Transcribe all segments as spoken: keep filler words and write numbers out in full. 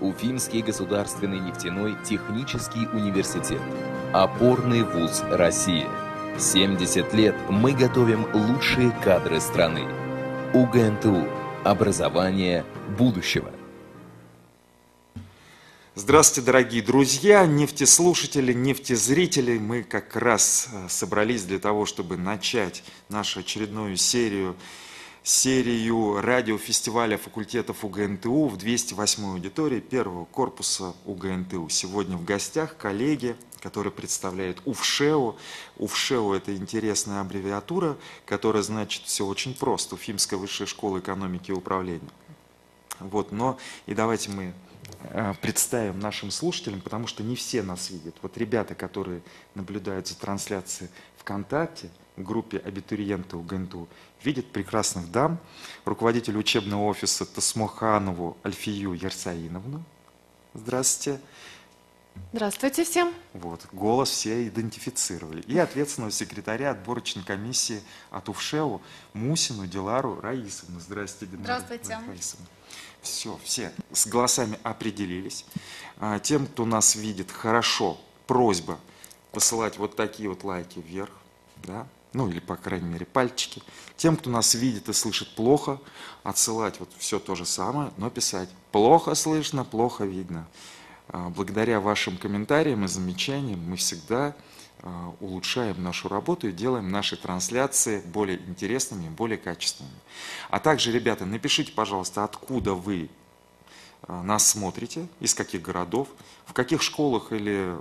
Уфимский государственный нефтяной технический университет. Опорный вуз России. семьдесят лет мы готовим лучшие кадры страны. УГНТУ. Образование будущего. Здравствуйте, дорогие друзья, нефтеслушатели, нефтезрители. Мы как раз собрались для того, чтобы начать нашу очередную серию, серию радиофестиваля факультетов УГНТУ в двести восьмой аудитории первого корпуса УГНТУ. Сегодня в гостях коллеги, которые представляют УФШЭУ. УФШЭУ – это интересная аббревиатура, которая значит все очень просто. Уфимская высшая школа экономики и управления. Вот, но и давайте мы представим нашим слушателям, потому что не все нас видят. Вот ребята, которые наблюдают за трансляцией ВКонтакте, в группе абитуриенты УГНТУ, видят прекрасных дам, руководитель учебного офиса Тасмуханову Альфию Ярцаиновну. Здравствуйте. Здравствуйте всем. Вот, голос все идентифицировали. И ответственного секретаря отборочной комиссии Атуфшеву Мусину Диляру Раисовну. Здравствуйте, Диляру. Здравствуйте. Раисовна. Все, все с голосами определились. Тем, кто нас видит хорошо, просьба посылать вот такие вот лайки вверх, да? Ну или, по крайней мере, пальчики. Тем, кто нас видит и слышит плохо, отсылать вот все то же самое, но писать «плохо слышно, плохо видно». Благодаря вашим комментариям и замечаниям мы всегда улучшаем нашу работу и делаем наши трансляции более интересными, более качественными. А также, ребята, напишите, пожалуйста, откуда вы нас смотрите, из каких городов, в каких школах или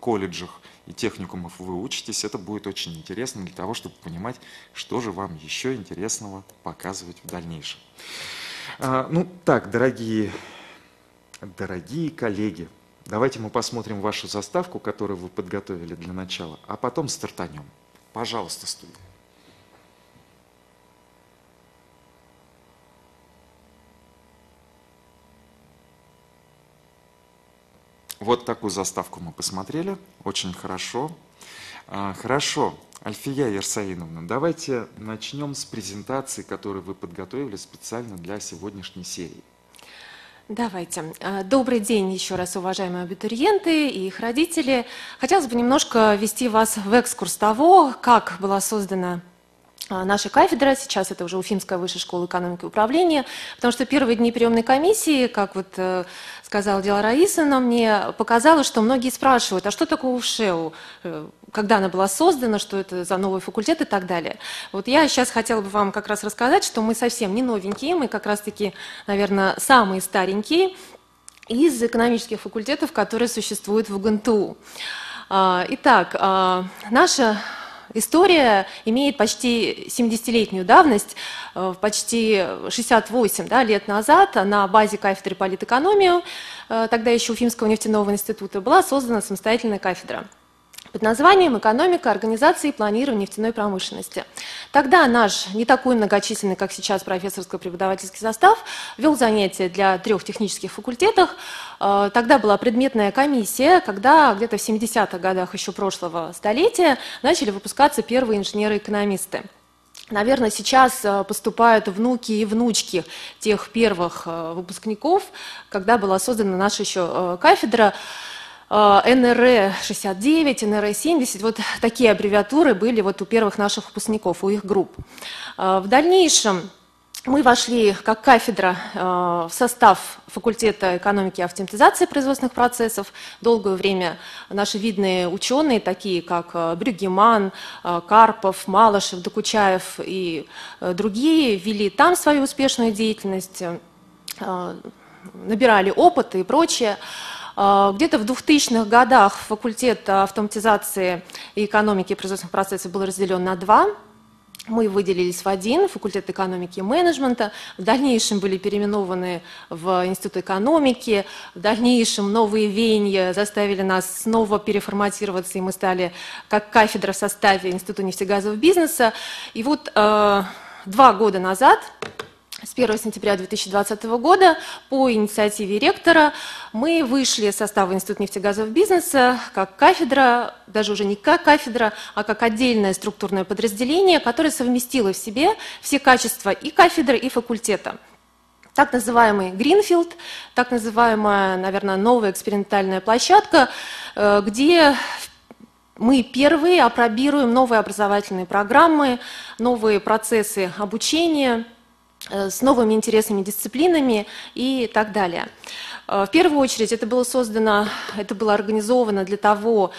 колледжах и техникумах вы учитесь. Это будет очень интересно для того, чтобы понимать, что же вам еще интересного показывать в дальнейшем. Ну так, дорогие Дорогие коллеги, давайте мы посмотрим вашу заставку, которую вы подготовили для начала, а потом стартанем. Пожалуйста, студия. Вот такую заставку мы посмотрели. Очень хорошо. Хорошо, Альфия Ярцаиновна, давайте начнем с презентации, которую вы подготовили специально для сегодняшней серии. Давайте. Добрый день еще раз, уважаемые абитуриенты и их родители. Хотелось бы немножко ввести вас в экскурс того, как была создана наша кафедра, сейчас это уже Уфимская высшая школа экономики и управления, потому что первые дни приемной комиссии, как вот сказала Диляр Раисовна, мне показалось, что многие спрашивают, а что такое УФШЭУ, когда она была создана, что это за новый факультет и так далее. Вот я сейчас хотела бы вам как раз рассказать, что мы совсем не новенькие, мы как раз-таки, наверное, самые старенькие из экономических факультетов, которые существуют в УГНТУ. Итак, наша история имеет почти семидесятилетнюю давность, почти шестьдесят восемь да, лет назад на базе кафедры политэкономии, тогда еще Уфимского нефтяного института, была создана самостоятельная кафедра под названием «Экономика организации и планирования нефтяной промышленности». Тогда наш не такой многочисленный, как сейчас, профессорско-преподавательский состав вел занятия для трех технических факультетов. Тогда была предметная комиссия, когда где-то в семидесятых годах еще прошлого столетия начали выпускаться первые инженеры-экономисты. Наверное, сейчас поступают внуки и внучки тех первых выпускников, когда была создана наша еще кафедра. эн эр э шестьдесят девять, эн эр э семьдесят, вот такие аббревиатуры были вот у первых наших выпускников, у их групп. В дальнейшем мы вошли как кафедра в состав факультета экономики и автоматизации производственных процессов. Долгое время наши видные ученые, такие как Брюгиман, Карпов, Малышев, Докучаев и другие, вели там свою успешную деятельность, набирали опыт и прочее. Где-то в двухтысячных годах факультет автоматизации и экономики и производственных процессов был разделен на два. Мы выделились в один, факультет экономики и менеджмента, в дальнейшем были переименованы в Институт экономики, в дальнейшем новые веяния заставили нас снова переформатироваться, и мы стали как кафедра в составе Института нефтегазового бизнеса. И вот э, два года назад, с первого сентября две тысячи двадцатого года, по инициативе ректора мы вышли из состава Института нефтегазового бизнеса как кафедра, даже уже не как кафедра, а как отдельное структурное подразделение, которое совместило в себе все качества и кафедры, и факультета. Так называемый Гринфилд, так называемая, наверное, новая экспериментальная площадка, где мы первые апробируем новые образовательные программы, новые процессы обучения с новыми интересными дисциплинами и так далее. В первую очередь это было создано, это было организовано для того,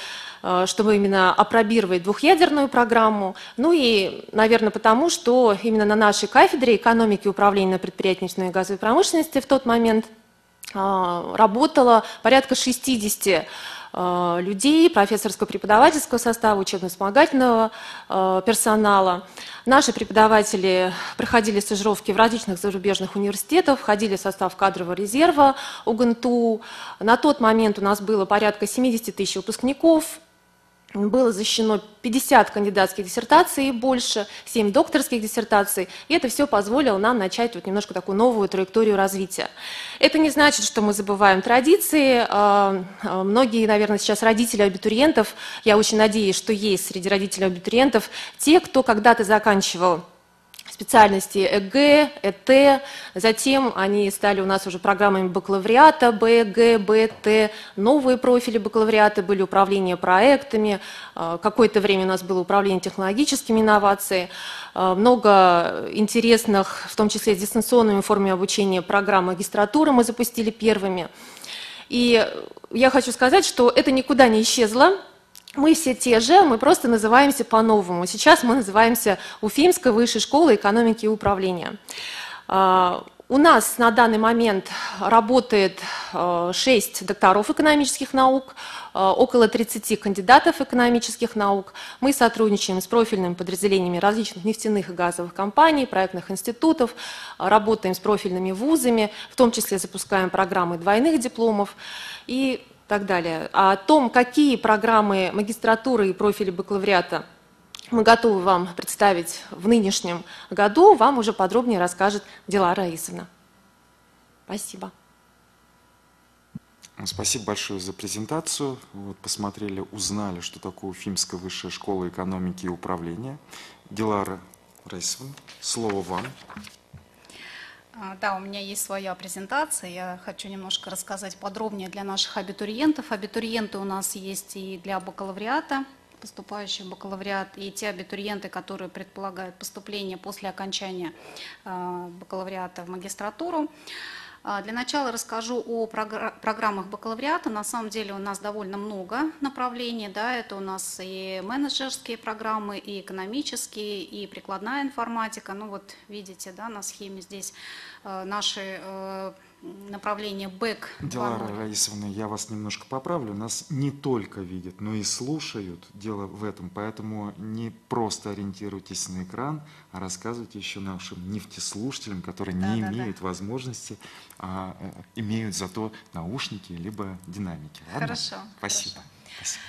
чтобы именно апробировать двухъядерную программу. Ну и, наверное, потому, что именно на нашей кафедре экономики и управления предприятельной газовой промышленности в тот момент работало порядка шестидесяти людей, профессорско-преподавательского состава, учебно-вспомогательного персонала. Наши преподаватели проходили стажировки в различных зарубежных университетах, входили в состав кадрового резерва УГНТУ. На тот момент у нас было порядка семидесяти тысяч выпускников. Было защищено пятьдесят кандидатских диссертаций и больше, семь докторских диссертаций. И это все позволило нам начать вот немножко такую новую траекторию развития. Это не значит, что мы забываем традиции. Многие, наверное, сейчас родители абитуриентов, я очень надеюсь, что есть среди родителей абитуриентов те, кто когда-то заканчивал специальности ЭГЭ, ЭТ, затем они стали у нас уже программами бакалавриата, БЭГ, БТ, новые профили бакалавриата были управление проектами, какое-то время у нас было управление технологическими инновациями, много интересных, в том числе с дистанционными формами обучения, программ магистратуры мы запустили первыми. И я хочу сказать, что это никуда не исчезло. Мы все те же, мы просто называемся по-новому. Сейчас мы называемся Уфимская высшая школа экономики и управления. У нас на данный момент работает шесть докторов экономических наук, около тридцати кандидатов экономических наук. Мы сотрудничаем с профильными подразделениями различных нефтяных и газовых компаний, проектных институтов, работаем с профильными вузами, в том числе запускаем программы двойных дипломов и так далее. О том, какие программы магистратуры и профили бакалавриата мы готовы вам представить в нынешнем году, вам уже подробнее расскажет Диляр Раисовна. Спасибо. Спасибо большое за презентацию. Вот, посмотрели, узнали, что такое Уфимская высшая школа экономики и управления. Диляра Раисовна, слово вам. Да, у меня есть своя презентация, я хочу немножко рассказать подробнее для наших абитуриентов. Абитуриенты у нас есть и для бакалавриата, поступающих в бакалавриат, и те абитуриенты, которые предполагают поступление после окончания бакалавриата в магистратуру. Для начала расскажу о программах бакалавриата. На самом деле у нас довольно много направлений. Да, это у нас и менеджерские программы, и экономические, и прикладная информатика. Ну вот видите, да, на схеме здесь наши направление бэк. Диляра Раисовна, я вас немножко поправлю. Нас не только видят, но и слушают. Дело в этом. Поэтому не просто ориентируйтесь на экран, а рассказывайте еще нашим нефтеслушателям, которые да, не да, имеют да. возможности, а имеют зато наушники, либо динамики. Ладно? Хорошо. Спасибо. Хорошо. Спасибо.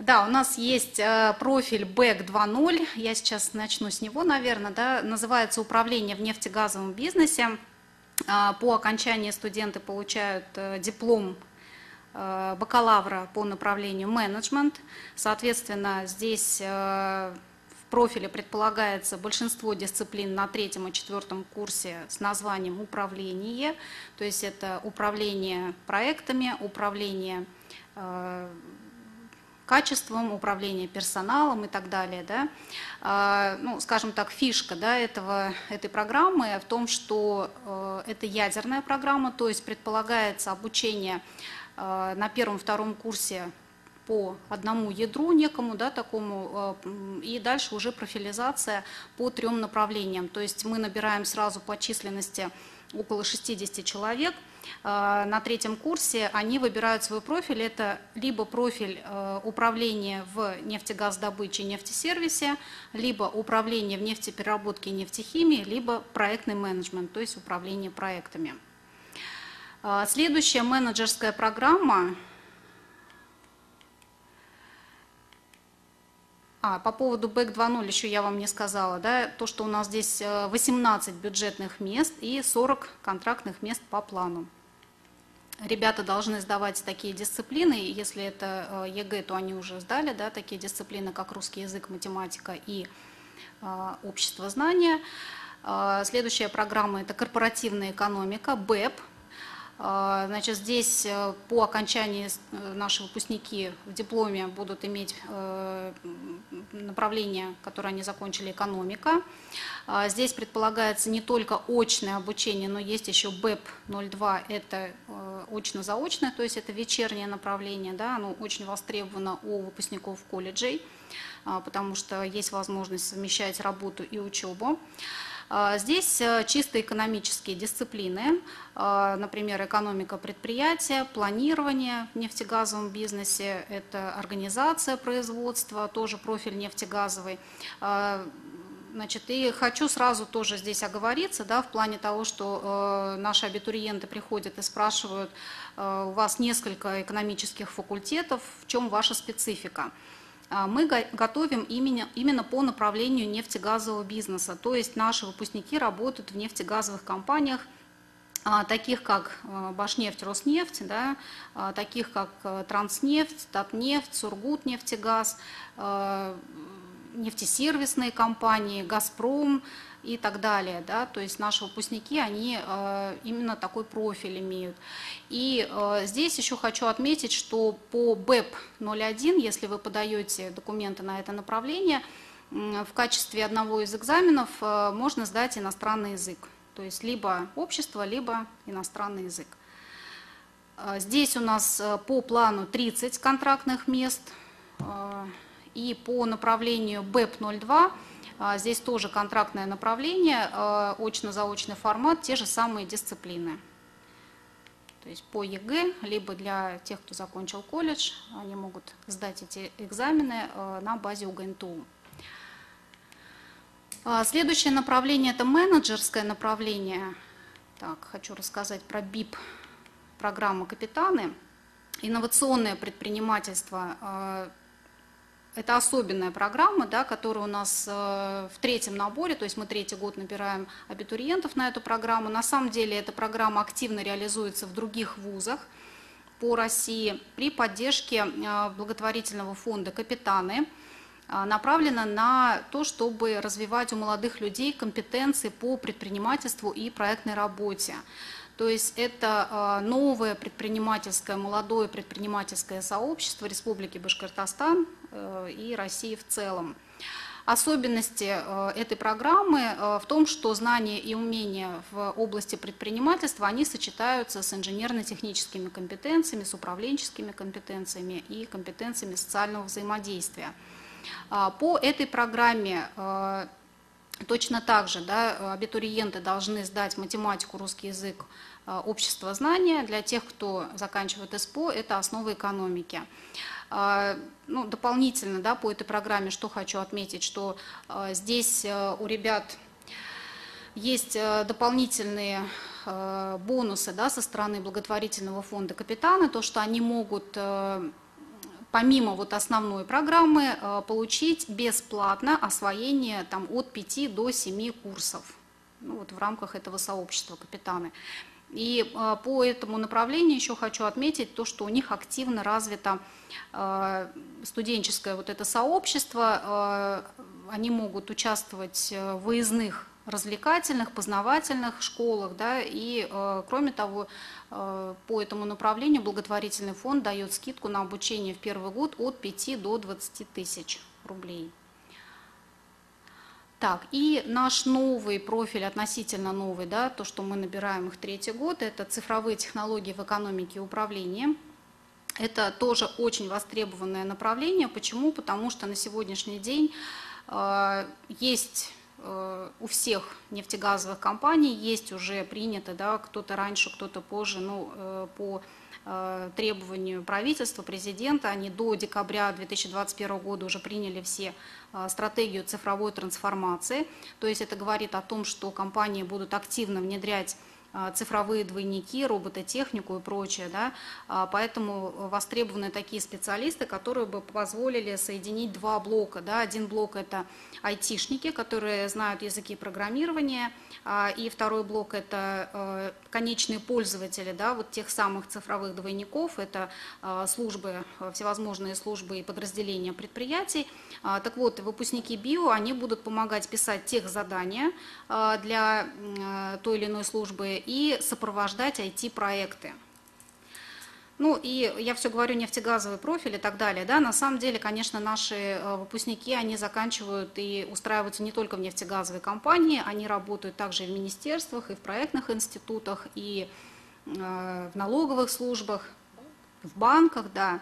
Да, у нас есть профиль бэк два ноль. Я сейчас начну с него, наверное. Да? Называется «Управление в нефтегазовом бизнесе». По окончании студенты получают диплом бакалавра по направлению менеджмент. Соответственно, здесь в профиле предполагается большинство дисциплин на третьем и четвертом курсе с названием «Управление». То есть это управление проектами, управление качеством, управление персоналом и так далее. Да? Ну, скажем так, фишка да, этого, этой программы в том, что это ядерная программа, то есть предполагается обучение на первом-втором курсе по одному ядру некому, да, такому, и дальше уже профилизация по трем направлениям. То есть мы набираем сразу по численности около шестидесяти человек. На третьем курсе они выбирают свой профиль. Это либо профиль управления в нефтегазодобыче и нефтесервисе, либо управление в нефтепереработке и нефтехимии, либо проектный менеджмент, то есть управление проектами. Следующая менеджерская программа. А, по поводу бэк два ноль еще я вам не сказала, да, то, что у нас здесь восемнадцать бюджетных мест и сорок контрактных мест по плану. Ребята должны сдавать такие дисциплины, если это ЕГЭ, то они уже сдали, да, такие дисциплины, как русский язык, математика и э, общество знания. Следующая программа – это корпоративная экономика, БЭП. Значит, здесь по окончании наши выпускники в дипломе будут иметь направление, которое они закончили, экономика. Здесь предполагается не только очное обучение, но есть еще БЭП ноль два, это очно-заочное, то есть это вечернее направление, да, оно очень востребовано у выпускников колледжей, потому что есть возможность совмещать работу и учебу. Здесь чисто экономические дисциплины, например, экономика предприятия, планирование в нефтегазовом бизнесе, это организация производства, тоже профиль нефтегазовый. Значит, и хочу сразу тоже здесь оговориться, да, в плане того, что э, наши абитуриенты приходят и спрашивают, э, у вас несколько экономических факультетов, в чем ваша специфика? Мы готовим именно, именно по направлению нефтегазового бизнеса, то есть наши выпускники работают в нефтегазовых компаниях, таких как Башнефть, Роснефть, да, таких как Транснефть, Татнефть, Сургутнефтегаз, нефтесервисные компании, Газпром и так далее, да, то есть наши выпускники, они э, именно такой профиль имеют. И э, здесь еще хочу отметить, что по БЭП ноль один, если вы подаете документы на это направление, э, в качестве одного из экзаменов э, можно сдать иностранный язык, то есть либо общество, либо иностранный язык. Э, здесь у нас э, по плану тридцать контрактных мест, э, и по направлению БЭП ноль два, здесь тоже контрактное направление, очно-заочный формат, те же самые дисциплины. То есть по ЕГЭ, либо для тех, кто закончил колледж, они могут сдать эти экзамены на базе УГНТУ. Следующее направление – это менеджерское направление. Так, хочу рассказать про БИП, программу «Капитаны». Инновационное предпринимательство – это особенная программа, да, которая у нас э, в третьем наборе, то есть мы третий год набираем абитуриентов на эту программу. На самом деле эта программа активно реализуется в других вузах по России при поддержке э, благотворительного фонда «Капитаны», э, направлена на то, чтобы развивать у молодых людей компетенции по предпринимательству и проектной работе. То есть это новое предпринимательское, молодое предпринимательское сообщество Республики Башкортостан и России в целом. Особенности этой программы в том, что знания и умения в области предпринимательства, они сочетаются с инженерно-техническими компетенциями, с управленческими компетенциями и компетенциями социального взаимодействия. По этой программе точно так же, да, абитуриенты должны сдать математику, русский язык, общество знания. Для тех, кто заканчивает СПО, это основы экономики. Ну, дополнительно, да, по этой программе, что хочу отметить, что здесь у ребят есть дополнительные бонусы, да, со стороны благотворительного фонда «Капитаны», то, что они могут помимо вот основной программы получить бесплатно освоение там, от пяти до семи курсов, ну, вот в рамках этого сообщества «Капитаны». И по этому направлению еще хочу отметить то, что у них активно развито студенческое вот это сообщество. Они могут участвовать в выездных развлекательных, познавательных школах, да, и э, кроме того, э, по этому направлению благотворительный фонд дает скидку на обучение в первый год от пяти до двадцати тысяч рублей. Так, и наш новый профиль, относительно новый, да, то, что мы набираем их третий год, это цифровые технологии в экономике и управлении. Это тоже очень востребованное направление. Почему? Потому что на сегодняшний день э, есть... у всех нефтегазовых компаний есть уже принято, да, кто-то раньше, кто-то позже, ну, по требованию правительства, президента, они до декабря две тысячи двадцать первого года уже приняли все стратегию цифровой трансформации. То есть это говорит о том, что компании будут активно внедрять цифровые двойники, робототехнику и прочее. Да? Поэтому востребованы такие специалисты, которые бы позволили соединить два блока. Да? Один блок – это айтишники, которые знают языки программирования, и второй блок – это конечные пользователи, да, вот тех самых цифровых двойников, это службы, всевозможные службы и подразделения предприятий. Так вот, выпускники био, они будут помогать писать тех задания для той или иной службы и сопровождать ай ти-проекты. Ну и я все говорю нефтегазовый профиль и так далее. Да? На самом деле, конечно, наши выпускники, они заканчивают и устраиваются не только в нефтегазовой компании, они работают также и в министерствах, и в проектных институтах, и в налоговых службах, в банках, да.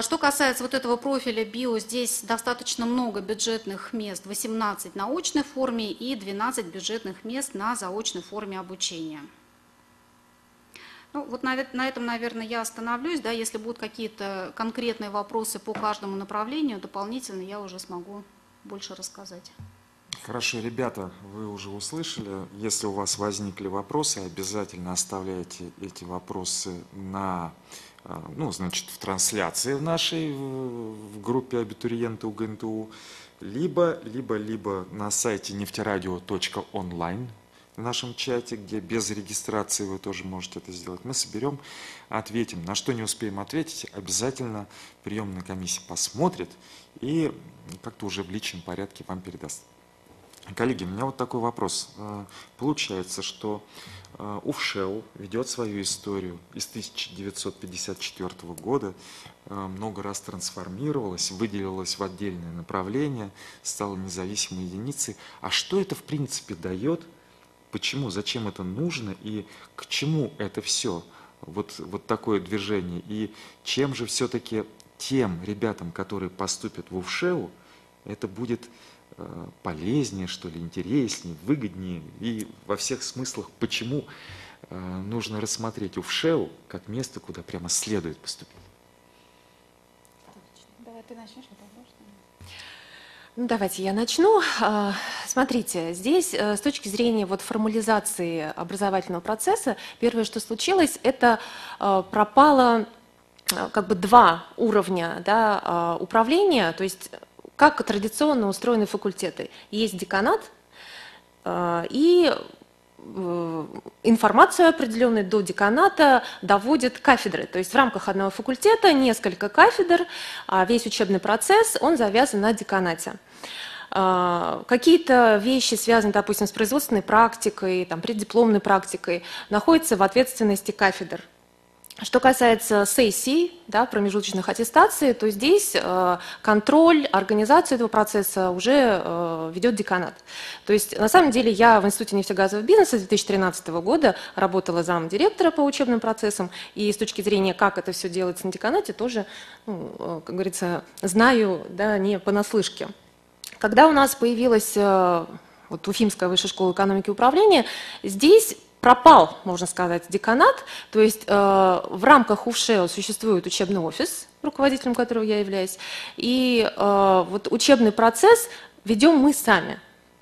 Что касается вот этого профиля био, здесь достаточно много бюджетных мест, восемнадцать на очной форме и двенадцать бюджетных мест на заочной форме обучения. Ну, вот на, на этом, наверное, я остановлюсь. Да, если будут какие-то конкретные вопросы по каждому направлению, дополнительно я уже смогу больше рассказать. Хорошо, ребята, вы уже услышали. Если у вас возникли вопросы, обязательно оставляйте эти вопросы на, ну, значит, в трансляции в нашей в группе абитуриенты УГНТУ, либо, либо, либо на сайте нефтерадио точка онлайн. В нашем чате, где без регистрации вы тоже можете это сделать. Мы соберем, ответим. На что не успеем ответить, обязательно приемная комиссия посмотрит и как-то уже в личном порядке вам передаст. Коллеги, у меня вот такой вопрос. Получается, что УФШЭУ ведет свою историю из тысяча девятьсот пятьдесят четвёртого года, много раз трансформировалась, выделилась в отдельное направление, стала независимой единицей. А что это в принципе дает? Почему, зачем это нужно и к чему это все, вот, вот такое движение? И чем же все-таки тем ребятам, которые поступят в УФШЭУ, это будет э, полезнее, что ли, интереснее, выгоднее? И во всех смыслах, почему э, нужно рассмотреть УФШЭУ как место, куда прямо следует поступить? Давай ты начнешь, а потом... Давайте я начну. Смотрите, здесь с точки зрения вот формализации образовательного процесса, первое, что случилось, это пропало как бы два уровня, да, управления, то есть как традиционно устроены факультеты. Есть деканат и... информацию определенную до деканата доводят кафедры. То есть в рамках одного факультета несколько кафедр, а весь учебный процесс, он завязан на деканате. Какие-то вещи связаны, допустим, с производственной практикой, там, преддипломной практикой, находятся в ответственности кафедр. Что касается сессий, да, промежуточных аттестаций, то здесь э, контроль, организацию этого процесса уже э, ведет деканат. То есть, на самом деле, я в Институте нефтегазового бизнеса с две тысячи тринадцатого года работала замдиректора по учебным процессам, и с точки зрения, как это все делается на деканате, тоже, ну, как говорится, знаю, да, не понаслышке. Когда у нас появилась э, вот, Уфимская высшая школа экономики и управления, здесь... пропал, можно сказать, деканат, то есть э, в рамках УФШЭУ существует учебный офис, руководителем которого я являюсь, и э, вот учебный процесс ведем мы сами.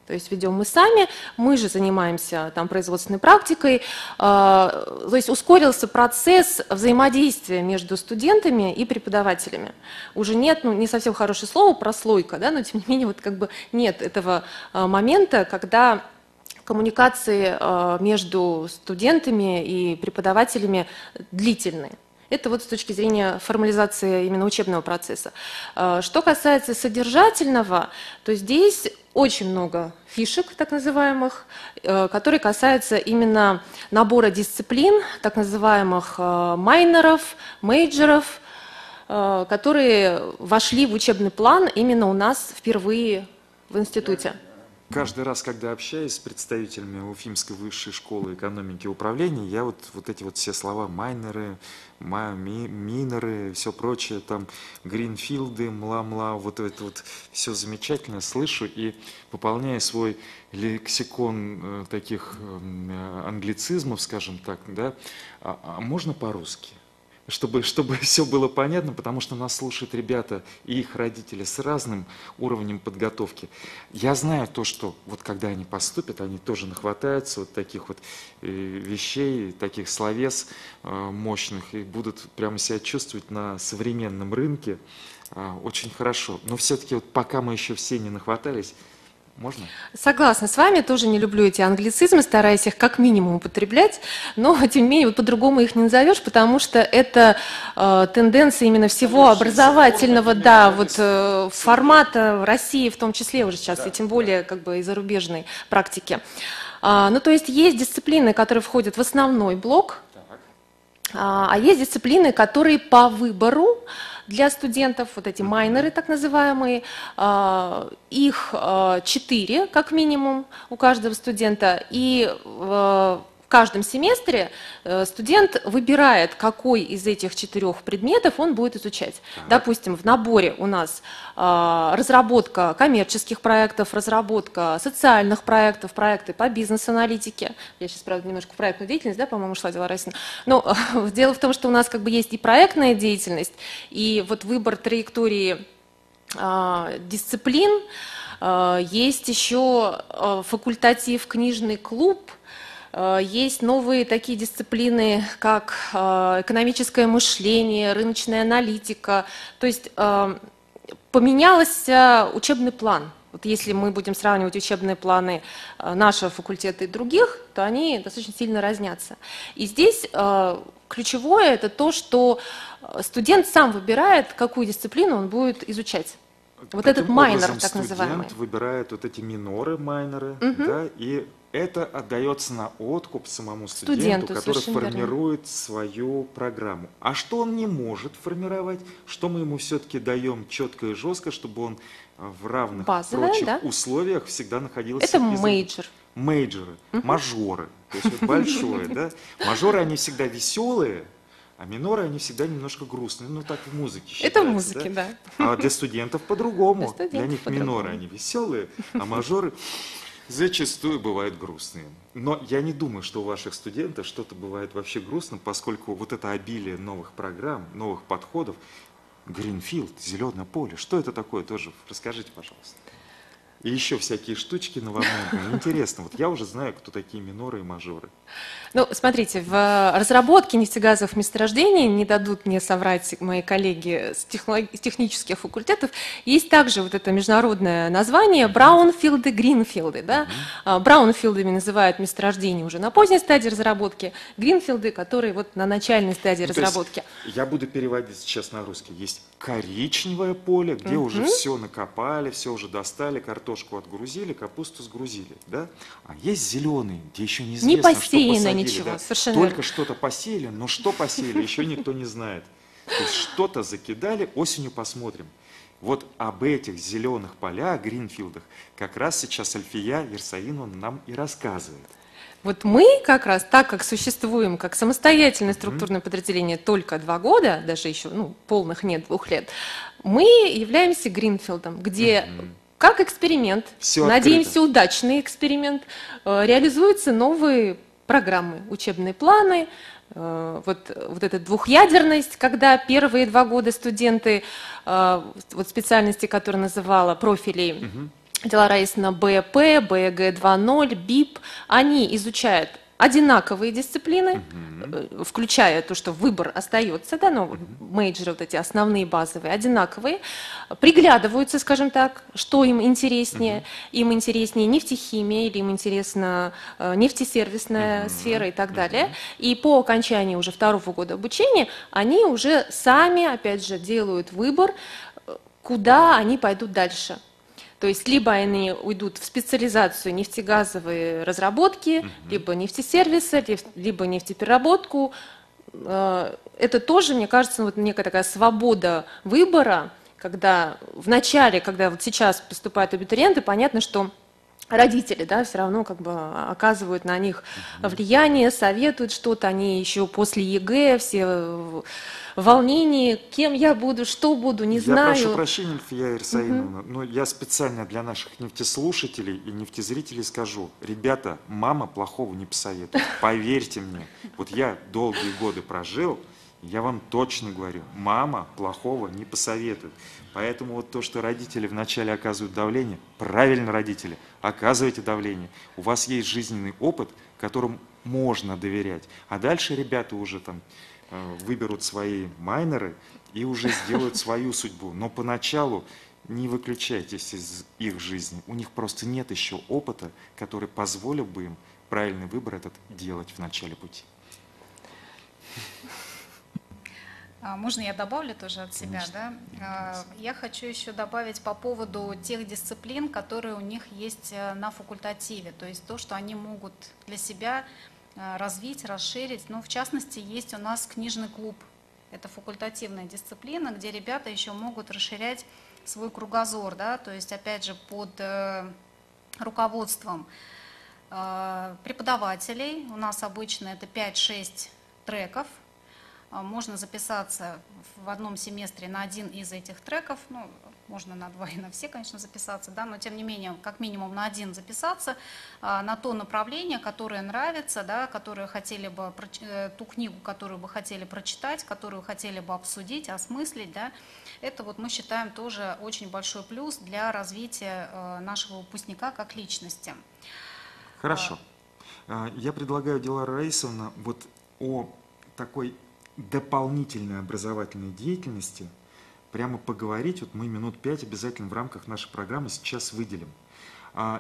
То есть ведем мы сами, мы же занимаемся там производственной практикой, то есть ускорился процесс взаимодействия между студентами и преподавателями. Уже нет, ну, не совсем хорошее слово, прослойка, да, но тем не менее вот как бы нет этого момента, когда коммуникации между студентами и преподавателями длительны. Это вот с точки зрения формализации именно учебного процесса. Что касается содержательного, то здесь очень много фишек, так называемых, которые касаются именно набора дисциплин, так называемых майнеров, мейджеров, которые вошли в учебный план именно у нас впервые в институте. Каждый раз, когда общаюсь с представителями Уфимской высшей школы экономики и управления, я вот, вот эти вот все слова майнеры, ма, ми, минеры, все прочее, там гринфилды, мла-мла, вот это вот все замечательно слышу и пополняя свой лексикон таких англицизмов, скажем так, да, а, а можно по-русски? чтобы, чтобы все было понятно, потому что нас слушают ребята и их родители с разным уровнем подготовки. Я знаю то, что вот когда они поступят, они тоже нахватаются вот таких вот вещей, таких словес мощных, и будут прямо себя чувствовать на современном рынке очень хорошо. Но все-таки вот пока мы еще все не нахватались, можно? Согласна с вами, тоже не люблю эти англицизмы, стараюсь их как минимум употреблять, но тем не менее вот по-другому их не назовешь, потому что это э, тенденция именно всего конечно, образовательного, спорта, да, вот э, формата России в том числе уже сейчас, да, и тем более да. как бы и зарубежной практики. А, ну то есть есть дисциплины, которые входят в основной блок, так. а, а есть дисциплины, которые по выбору для студентов, вот эти майнеры так называемые, их четыре как минимум у каждого студента. И в каждом семестре студент выбирает, какой из этих четырех предметов он будет изучать. Ага. Допустим, в наборе у нас разработка коммерческих проектов, разработка социальных проектов, проекты по бизнес-аналитике. Я сейчас, правда, немножко проектную деятельность, да, по-моему, ушла, Диляр Раисовна. Но дело в том, что у нас как бы есть и проектная деятельность, и вот выбор траектории дисциплин. Есть еще факультатив «Книжный клуб», есть новые такие дисциплины, как экономическое мышление, рыночная аналитика. То есть поменялся учебный план. Вот если мы будем сравнивать учебные планы нашего факультета и других, то они достаточно сильно разнятся. И здесь ключевое – это то, что студент сам выбирает, какую дисциплину он будет изучать. Вот этот майнер, так называемый. Студент выбирает вот эти миноры, майнеры, угу. да, и... Это отдается на откуп самому студенту, студенту который формирует верно. свою программу. А что он не может формировать, что мы ему все-таки даем четко и жестко, чтобы он в равных Базовая, прочих да? условиях всегда находился... Это мейджор. Мейджоры, угу. мажоры, то есть вот большое, да? Мажоры, они всегда веселые. А миноры, они всегда немножко грустные, ну так в музыке считается. Это в музыке, да. да. А для студентов по-другому. Для, студентов для них по-другому. Миноры, они веселые, а мажоры... Зачастую бывают грустные. Но я не думаю, что у ваших студентов что-то бывает вообще грустно, поскольку вот это обилие новых программ, новых подходов, гринфилд, зеленое поле, что это такое тоже? Расскажите, пожалуйста. И еще всякие штучки новомодные. Интересно, вот я уже знаю, кто такие миноры и мажоры. Ну, смотрите, в разработке нефтегазовых месторождений, не дадут мне соврать мои коллеги с, техно... с технических факультетов, есть также вот это международное название браунфилды, гринфилды. Да? Mm-hmm. Браунфилдами называют месторождения уже на поздней стадии разработки, гринфилды, которые вот на начальной стадии ну, разработки. Я буду переводить сейчас на русский. Есть коричневое поле, где mm-hmm. уже все накопали, все уже достали, картошку отгрузили, капусту сгрузили. Да? А есть зеленый, где еще неизвестно, не посеяно, что посадили. Ничего, да? совершенно Только верно. Что-то посеяли, но что посеяли, еще никто не знает. То есть что-то закидали, осенью посмотрим. Вот об этих зеленых полях, гринфилдах, как раз сейчас Альфия Ярцаиновна нам и рассказывает. Вот мы как раз, так как существуем как самостоятельное структурное подразделение только два года, даже еще ну, полных нет, двух лет, мы являемся гринфилдом, где... Как эксперимент, Все надеемся, открыто. удачный эксперимент, реализуются новые программы, учебные планы, вот, вот эта двухъядерность, когда первые два года студенты, вот специальности, которые называла профилей угу. Диляр Раисовна, бэ пэ, бэ гэ два ноль, бип, они изучают одинаковые дисциплины, угу. включая то, что выбор остается, да, но угу. мейджоры, вот эти основные базовые, одинаковые, приглядываются, скажем так, что им интереснее. Угу. Им интереснее нефтехимия или им интересна нефтесервисная угу. сфера и так далее. Угу. И по окончании уже второго года обучения они уже сами, опять же, делают выбор, куда они пойдут дальше. То есть либо они уйдут в специализацию нефтегазовые разработки, угу. либо нефтесервисы, либо нефтепереработку. Это тоже, мне кажется, вот некая такая свобода выбора, когда в начале, когда вот сейчас поступают абитуриенты, понятно, что родители, да, все равно как бы оказывают на них влияние, советуют что-то, они еще после ЕГЭ, все в волнении, кем я буду, что буду, не я знаю. Я прошу прощения, Альфия Ярцаиновна, угу. но я специально для наших нефтеслушателей и нефтезрителей скажу, ребята, мама плохого не посоветует, поверьте мне, вот я долгие годы прожил, Я вам точно говорю, мама плохого не посоветует. Поэтому вот то, что родители вначале оказывают давление, правильно, родители, оказывайте давление. У вас есть жизненный опыт, которому можно доверять. А дальше ребята уже там выберут свои майнеры и уже сделают свою судьбу. Но поначалу не выключайтесь из их жизни. У них просто нет еще опыта, который позволил бы им правильный выбор этот делать в начале пути. Можно я добавлю тоже от себя? Конечно, да? Я хочу еще добавить по поводу тех дисциплин, которые у них есть на факультативе, то есть то, что они могут для себя развить, расширить. Ну, в частности, есть у нас книжный клуб. Это факультативная дисциплина, где ребята еще могут расширять свой кругозор, да? То есть, опять же, под руководством преподавателей. У нас обычно это пять-шесть треков. Можно записаться в одном семестре на один из этих треков, ну, можно на два и на все, конечно, записаться, да, но тем не менее, как минимум на один записаться, на то направление, которое нравится, да, которое хотели бы, ту книгу, которую бы хотели прочитать, которую хотели бы обсудить, осмыслить, да, это вот мы считаем тоже очень большой плюс для развития нашего выпускника как личности. Хорошо. Я предлагаю, Диляр Раисовна, вот о такой дополнительной образовательной деятельности прямо поговорить. Вот мы минут пять обязательно в рамках нашей программы сейчас выделим.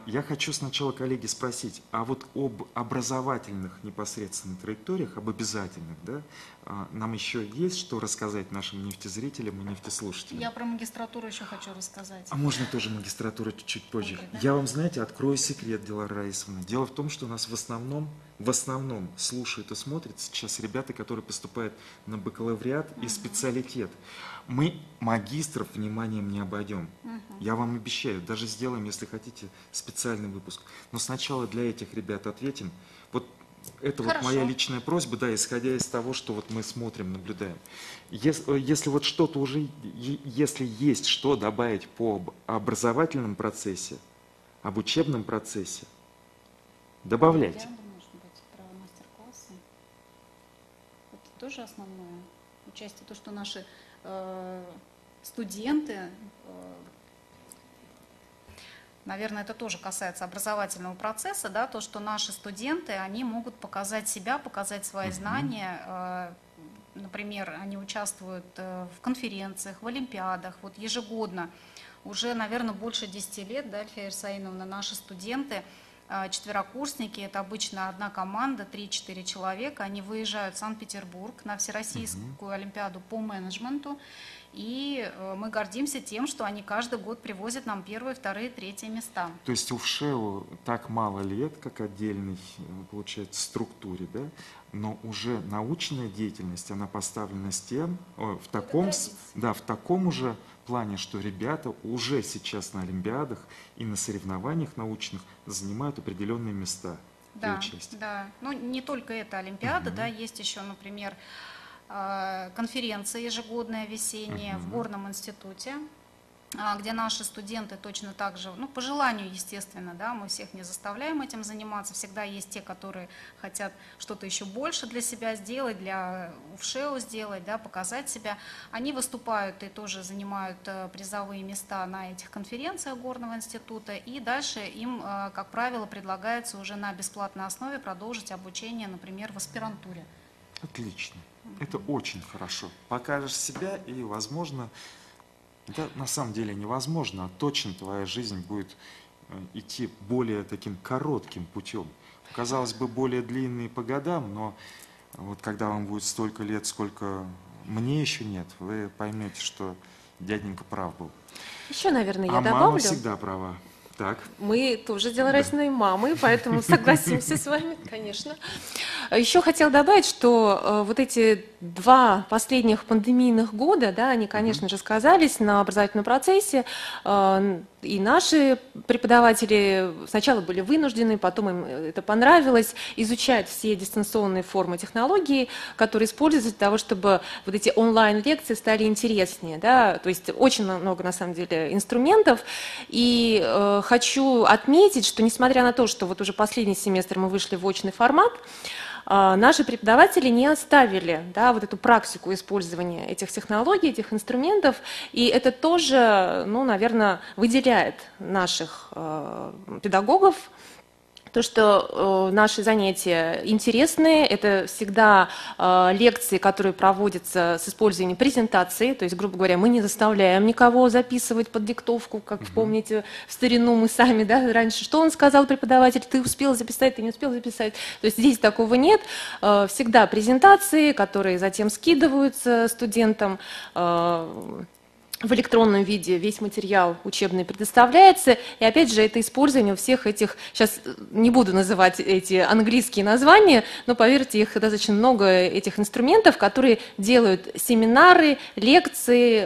Я хочу сначала, коллеги, спросить, а вот об образовательных непосредственно траекториях, об обязательных, да, нам еще есть что рассказать нашим нефтезрителям и нефтеслушателям? Я про магистратуру еще хочу рассказать. А можно тоже магистратуру чуть позже? Ой, да? Я вам, знаете, открою секрет, Диляр Раисовна. Дело в том, что у нас в основном, в основном слушают и смотрят сейчас ребята, которые поступают на бакалавриат и специалитет. Мы магистров вниманием не обойдем. Uh-huh. Я вам обещаю, даже сделаем, если хотите, специальный выпуск. Но сначала для этих ребят ответим. Вот это вот моя личная просьба, да, исходя из того, что вот мы смотрим, наблюдаем. Если, если вот что-то уже, если есть что добавить по образовательном процессе, об учебном процессе, добавляйте. Я думаю, может быть, про мастер-классы. Это тоже основное участие, то, что наши студенты, наверное, это тоже касается образовательного процесса, да, то, что наши студенты, они могут показать себя, показать свои знания. Например, они участвуют в конференциях, в олимпиадах, вот ежегодно, уже, наверное, больше десяти лет, да, Альфия Ярцаиновна, наши студенты, четверокурсники, это обычно одна команда, три-четыре человека, они выезжают в Санкт-Петербург на Всероссийскую олимпиаду по менеджменту, и мы гордимся тем, что они каждый год привозят нам первые, вторые, третьи места. То есть УФШЭУ так мало лет, как отдельной, получается, структуре, да? Но уже научная деятельность, она поставлена с тем, в таком, да, в таком уже плане, что ребята уже сейчас на олимпиадах и на соревнованиях научных занимают определенные места. Да, да. Ну, не только эта олимпиада, угу. Да, есть еще, например, конференция ежегодная весенняя, угу. В Горном институте, где наши студенты точно так же, ну, по желанию, естественно, да, мы всех не заставляем этим заниматься, всегда есть те, которые хотят что-то еще больше для себя сделать, для УФШЭУ сделать, да, показать себя. Они выступают и тоже занимают призовые места на этих конференциях Горного института, и дальше им, как правило, предлагается уже на бесплатной основе продолжить обучение, например, в аспирантуре. Отлично, это очень хорошо. Покажешь себя и, возможно, это на самом деле невозможно, а точно твоя жизнь будет идти более таким коротким путем. Казалось бы, более длинный по годам, но вот когда вам будет столько лет, сколько мне еще нет, вы поймете, что дяденька прав был. Еще, наверное, я а добавлю. А мама всегда права. Так. Мы тоже делородные да. мамы, поэтому согласимся с вами, конечно. Еще хотела добавить, что вот эти два последних пандемийных года, да, они, конечно же, сказались на образовательном процессе. И наши преподаватели сначала были вынуждены, потом им это понравилось, изучать все дистанционные формы технологии, которые используются для того, чтобы вот эти онлайн-лекции стали интереснее. Да? То есть очень много, на самом деле, инструментов. И э, хочу отметить, что несмотря на то, что вот уже последний семестр мы вышли в очный формат, наши преподаватели не оставили, да, вот эту практику использования этих технологий, этих инструментов, и это тоже, ну, наверное, выделяет наших педагогов. То, что э, наши занятия интересные, это всегда э, лекции, которые проводятся с использованием презентации, то есть, грубо говоря, мы не заставляем никого записывать под диктовку, как mm-hmm. помните, в старину мы сами, да, раньше, что он сказал преподаватель, ты успел записать, ты не успел записать, то есть здесь такого нет, э, всегда презентации, которые затем скидываются студентам, э, в электронном виде весь материал учебный предоставляется, и опять же это использование всех этих, сейчас не буду называть эти английские названия, но поверьте, их достаточно много, этих инструментов, которые делают семинары, лекции,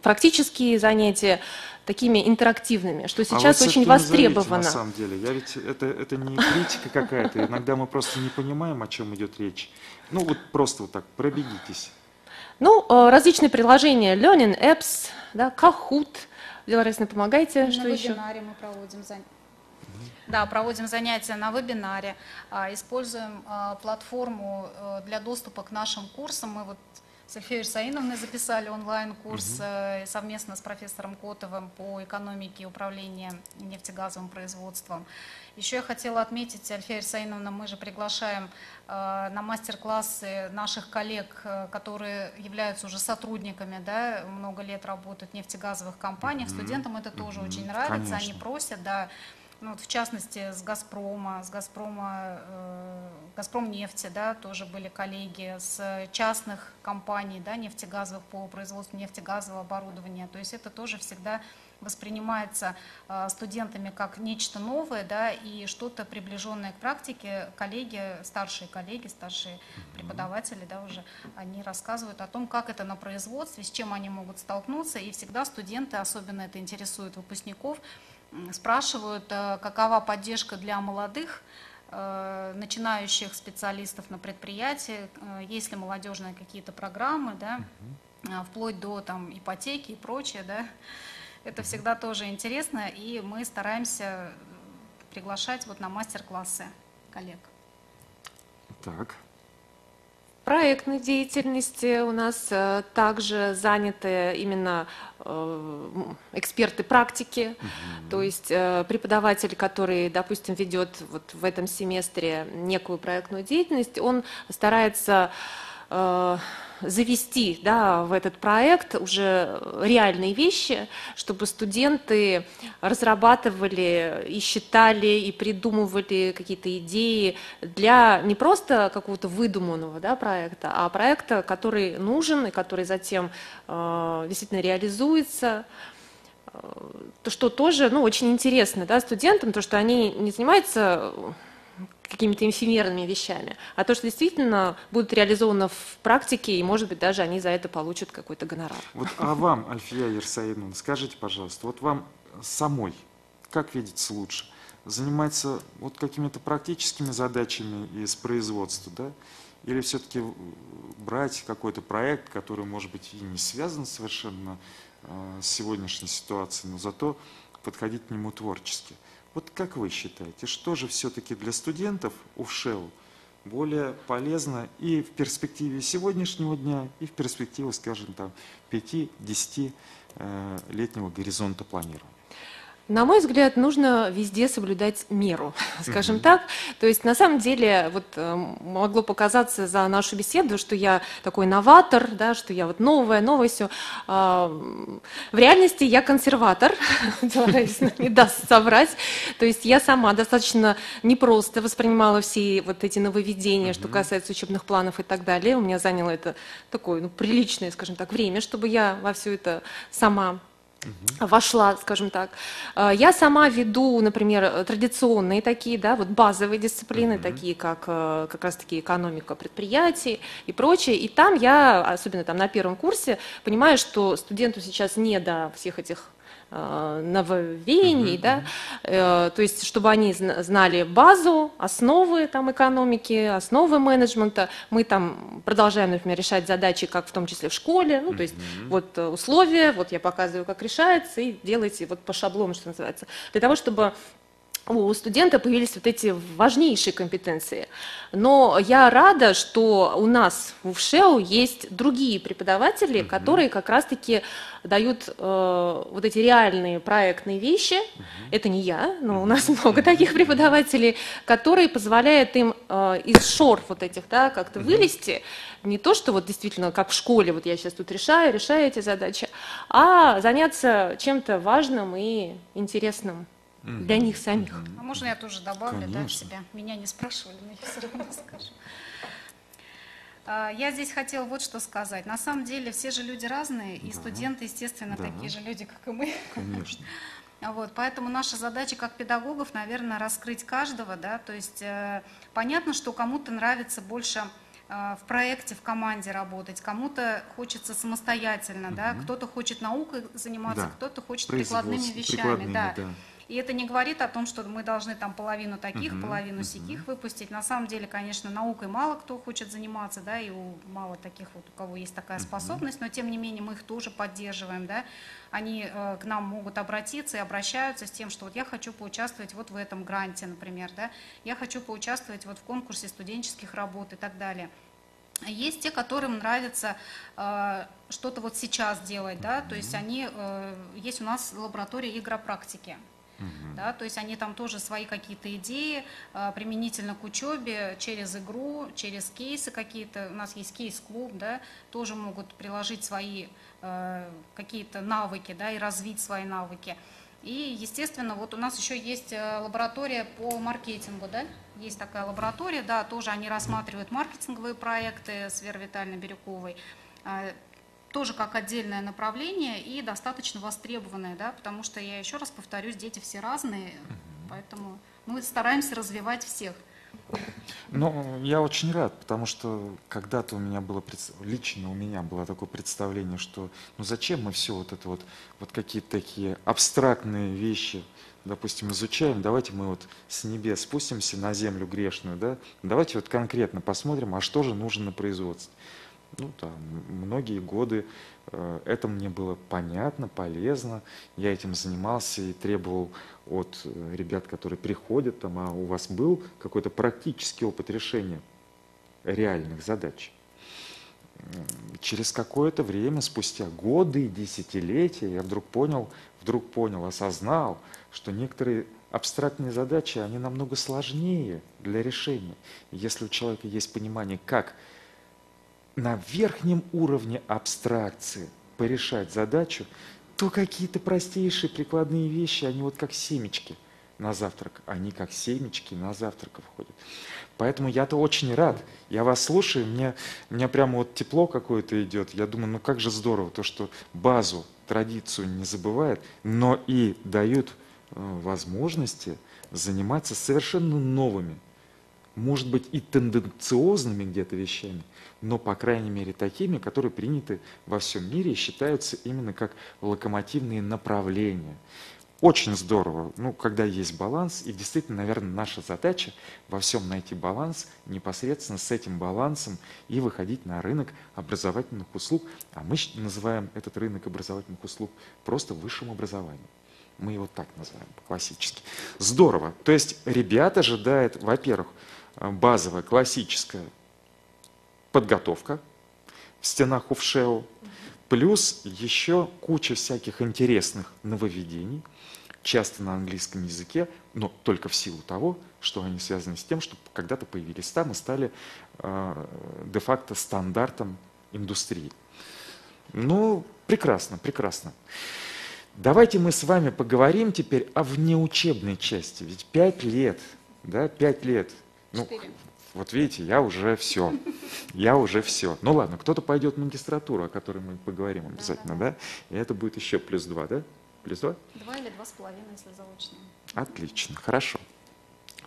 практические занятия такими интерактивными, что сейчас а вот очень востребовано. Завете, на самом деле, я ведь это, это не критика какая-то, иногда мы просто не понимаем, о чем идет речь. Ну вот просто вот так пробегитесь. Ну, различные приложения, Learning Apps, да, Kahoot, Белорусина, помогайте, на что еще? На вебинаре мы проводим занятия. Да, проводим занятия на вебинаре, используем платформу для доступа к нашим курсам. Мы вот с Альфией Ярцаиновной записали онлайн-курс угу. совместно с профессором Котовым по экономике и управлению нефтегазовым производством. Еще я хотела отметить, Альфия Ярцаиновна, мы же приглашаем э, на мастер-классы наших коллег, э, которые являются уже сотрудниками, да, много лет работают в нефтегазовых компаниях. Mm-hmm. Студентам это тоже mm-hmm. очень нравится, Конечно. Они просят, да, ну, вот в частности с Газпрома, с Газпрома, э, Газпромнефти, да, тоже были коллеги, с частных компаний, да, нефтегазовых по производству нефтегазового оборудования. То есть это тоже всегда воспринимается студентами как нечто новое, да, и что-то приближенное к практике. Коллеги, старшие коллеги, старшие преподаватели, да, уже они рассказывают о том, как это на производстве, с чем они могут столкнуться, и всегда студенты, особенно это интересует выпускников, спрашивают, какова поддержка для молодых начинающих специалистов на предприятии, есть ли молодежные какие-то программы, да, вплоть до там ипотеки и прочее, да. Это всегда тоже интересно, и мы стараемся приглашать вот на мастер-классы коллег. Так. В проектной деятельности у нас также заняты именно эксперты практики, угу. то есть преподаватель, который, допустим, ведет вот в этом семестре некую проектную деятельность, он старается завести, да, в этот проект уже реальные вещи, чтобы студенты разрабатывали и считали, и придумывали какие-то идеи для не просто какого-то выдуманного, да, проекта, а проекта, который нужен и который затем э, действительно реализуется. То, что тоже, ну, очень интересно, да, студентам, то, что они не занимаются какими-то эфемерными вещами, а то, что действительно будут реализованы в практике, и, может быть, даже они за это получат какой-то гонорар. Вот, а вам, Альфия Ярцаиновна, скажите, пожалуйста, вот вам самой, как видится лучше, заниматься вот какими-то практическими задачами из производства, да, или все-таки брать какой-то проект, который, может быть, и не связан совершенно э, с сегодняшней ситуацией, но зато подходить к нему творчески? Вот как вы считаете, что же все-таки для студентов УФШЭУ более полезно и в перспективе сегодняшнего дня, и в перспективе, скажем, там, пяти-десятилетнего горизонта планирования? На мой взгляд, нужно везде соблюдать меру, скажем так. То есть, на самом деле, вот могло показаться за нашу беседу, что я такой новатор, да, что я вот новая, новое все. В реальности я консерватор, не даст соврать. То есть, я сама достаточно непросто воспринимала все вот эти нововведения, что касается учебных планов и так далее. У меня заняло это такое, ну, приличное, скажем так, время, чтобы я во все это сама вошла, скажем так. Я сама веду, например, традиционные такие, да, вот базовые дисциплины, mm-hmm. такие как как раз-таки экономика предприятий и прочее. И там я, особенно там на первом курсе, понимаю, что студенту сейчас не до всех этих нововений, mm-hmm. да, то есть, чтобы они знали базу, основы там экономики, основы менеджмента. Мы там продолжаем, например, решать задачи, как в том числе в школе, ну, то есть, mm-hmm. вот условия, вот я показываю, как решается, и делайте вот по шаблону, что называется, для того, чтобы у студента появились вот эти важнейшие компетенции. Но я рада, что у нас в УФШЭУ есть другие преподаватели, угу. которые как раз-таки дают э, вот эти реальные проектные вещи. Угу. Это не я, но у нас много таких преподавателей, которые позволяют им э, из шор вот этих, да, как-то угу. вылезти. Не то, что вот действительно как в школе, вот я сейчас тут решаю, решаю эти задачи, а заняться чем-то важным и интересным. Для них самих. А можно я тоже добавлю, да, себя? Меня не спрашивали, но я все равно скажу. Я здесь хотела вот что сказать. На самом деле все же люди разные, и да. студенты, естественно, да. такие же люди, как и мы. Конечно. Вот, поэтому наша задача как педагогов, наверное, раскрыть каждого. Да? То есть понятно, что кому-то нравится больше в проекте, в команде работать, кому-то хочется самостоятельно, угу. да? кто-то хочет наукой заниматься, да. кто-то хочет прикладными вещами. Прикладными, да. Да. И это не говорит о том, что мы должны там половину таких, uh-huh, половину uh-huh. сяких выпустить. На самом деле, конечно, наукой мало кто хочет заниматься, да, и у мало таких вот, у кого есть такая uh-huh. способность, но тем не менее мы их тоже поддерживаем, да. Они э, к нам могут обратиться и обращаются с тем, что вот я хочу поучаствовать вот в этом гранте, например, да, я хочу поучаствовать вот в конкурсе студенческих работ и так далее. Есть те, которым нравится э, что-то вот сейчас делать, да, uh-huh. то есть они, э, есть у нас лаборатория игропрактики. Uh-huh. Да, то есть они там тоже свои какие-то идеи а, применительно к учебе, через игру, через кейсы какие-то. У нас есть кейс-клуб, да, тоже могут приложить свои а, какие-то навыки, да, и развить свои навыки. И, естественно, вот у нас еще есть лаборатория по маркетингу, да, есть такая лаборатория, да, тоже они рассматривают маркетинговые проекты с Верой Витальевной Бирюковой. А, тоже как отдельное направление и достаточно востребованное, да, потому что, я еще раз повторюсь, дети все разные, поэтому мы стараемся развивать всех. Ну, я очень рад, потому что когда-то у меня было, лично у меня было такое представление, что ну зачем мы все вот это вот, вот какие-то такие абстрактные вещи, допустим, изучаем, давайте мы вот с небес спустимся на землю грешную, да, давайте вот конкретно посмотрим, а что же нужно на производстве. Ну, там, многие годы э, это мне было понятно, полезно. Я этим занимался и требовал от э, ребят, которые приходят, там, а у вас был какой-то практический опыт решения реальных задач. Через какое-то время, спустя годы и десятилетия, я вдруг понял, вдруг понял, осознал, что некоторые абстрактные задачи, они намного сложнее для решения. Если у человека есть понимание, как на верхнем уровне абстракции порешать задачу, то какие-то простейшие прикладные вещи, они вот как семечки на завтрак, они как семечки на завтрак входят. Поэтому я-то очень рад, я вас слушаю, мне, мне прямо вот тепло какое-то идет, я думаю, ну как же здорово то, что базу, традицию не забывают, но и дают возможности заниматься совершенно новыми, может быть, и тенденциозными где-то вещами, но, по крайней мере, такими, которые приняты во всем мире и считаются именно как локомотивные направления. Очень здорово, ну, когда есть баланс, и действительно, наверное, наша задача во всем найти баланс, непосредственно с этим балансом и выходить на рынок образовательных услуг, а мы называем этот рынок образовательных услуг просто высшим образованием. Мы его так называем, классически. Здорово. То есть ребят ожидает, во-первых, базовая классическая подготовка в стенах УФШЭУ, плюс еще куча всяких интересных нововведений, часто на английском языке, но только в силу того, что они связаны с тем, что когда-то появились там и стали э, де-факто стандартом индустрии. Ну, прекрасно, прекрасно. Давайте мы с вами поговорим теперь о внеучебной части. Ведь пять лет, да, пять лет. Ну, вот видите, я уже все, я уже все. Ну ладно, кто-то пойдет в магистратуру, о которой мы поговорим обязательно, да, да, да? И это будет еще плюс два, да? Плюс два? Два или два с половиной, если заочные. Отлично, хорошо.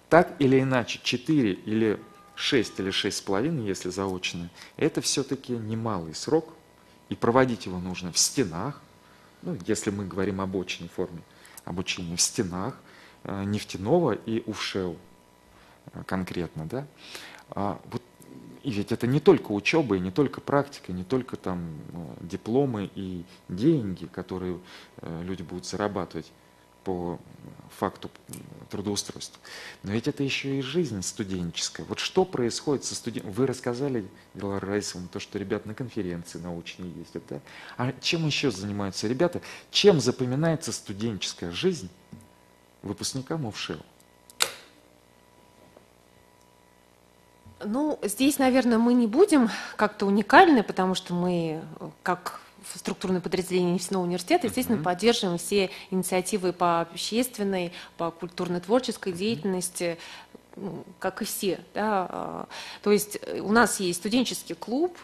Так или иначе, четыре или шесть или шесть с половиной, если заочные, это все-таки немалый срок, и проводить его нужно в стенах. Ну, если мы говорим об очной форме обучения, в стенах э, нефтяного и УФШЭУ конкретно, да. А, вот, и ведь это не только учеба, и не только практика, не только там дипломы и деньги, которые э, люди будут зарабатывать по факту трудоустройства. Но ведь это еще и жизнь студенческая. Вот что происходит со студентами? Вы рассказали, Диляр Раисовна, то, что ребят на конференции научные ездят. Да? А чем еще занимаются ребята? Чем запоминается студенческая жизнь выпускникам УФШЭУ? Ну, здесь, наверное, мы не будем как-то уникальны, потому что мы, как структурное подразделение нефтяного университета, естественно, uh-huh. поддерживаем все инициативы по общественной, по культурно-творческой uh-huh. деятельности, как и все. Да? То есть у нас есть студенческий клуб,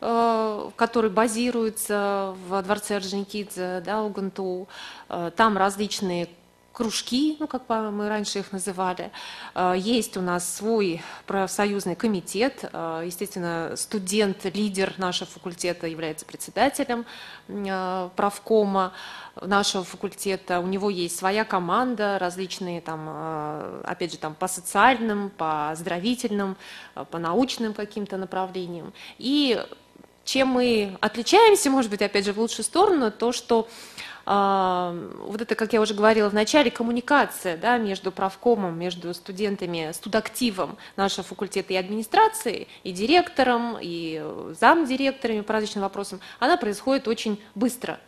который базируется во дворце Орджоникидзе, да, Уганту. Там различные кружки, ну, как мы раньше их называли. Есть у нас свой профсоюзный комитет. Естественно, студент, лидер нашего факультета является председателем правкома нашего факультета. У него есть своя команда, различные, там, опять же, там, по социальным, по оздоровительным, по научным каким-то направлениям. И чем мы отличаемся, может быть, опять же, в лучшую сторону, то, что вот это, как я уже говорила в начале, коммуникация, да, между правкомом, между студентами, студактивом нашего факультета и администрацией, и директором, и замдиректорами по различным вопросам, она происходит очень быстро.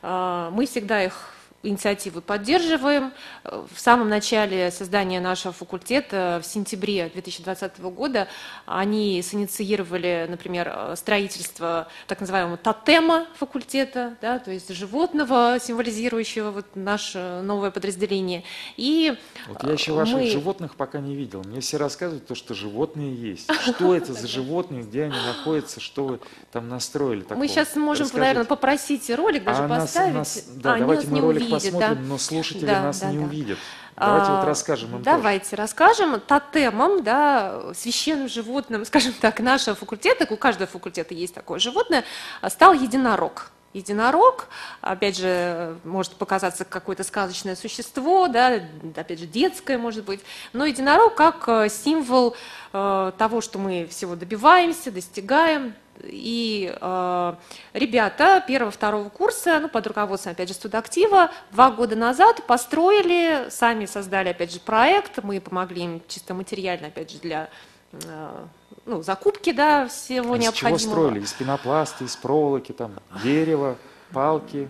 Мы всегда их инициативы поддерживаем. В самом начале создания нашего факультета в сентябре две тысячи двадцатого года они инициировали, например, строительство так называемого тотема факультета, да, то есть животного, символизирующего вот наше новое подразделение. И вот я еще ваших мы... животных пока не видел. Мне все рассказывают то, что животные есть. Что это за животные, где они находятся, что вы там настроили? Мы сейчас можем, наверное, попросить ролик даже поставить. Да, давайте мы ролик посмотрим, да. Но слушатели да, нас да, не да. увидят. Давайте а, вот расскажем им Давайте тоже. расскажем тотемом, да, священным животным, скажем так, нашего факультета, у каждого факультета есть такое животное, стал единорог. Единорог, опять же, может показаться какое-то сказочное существо, да, опять же, детское, может быть, но единорог как символ э, того, что мы всего добиваемся, достигаем. И э, ребята первого-второго курса, ну, под руководством, опять же, студактива, два года назад построили, сами создали, опять же, проект, мы помогли им чисто материально, опять же, для э, ну, закупки, да, всего а необходимого. Из чего строили? Из пенопласта, из проволоки, там, дерева, палки?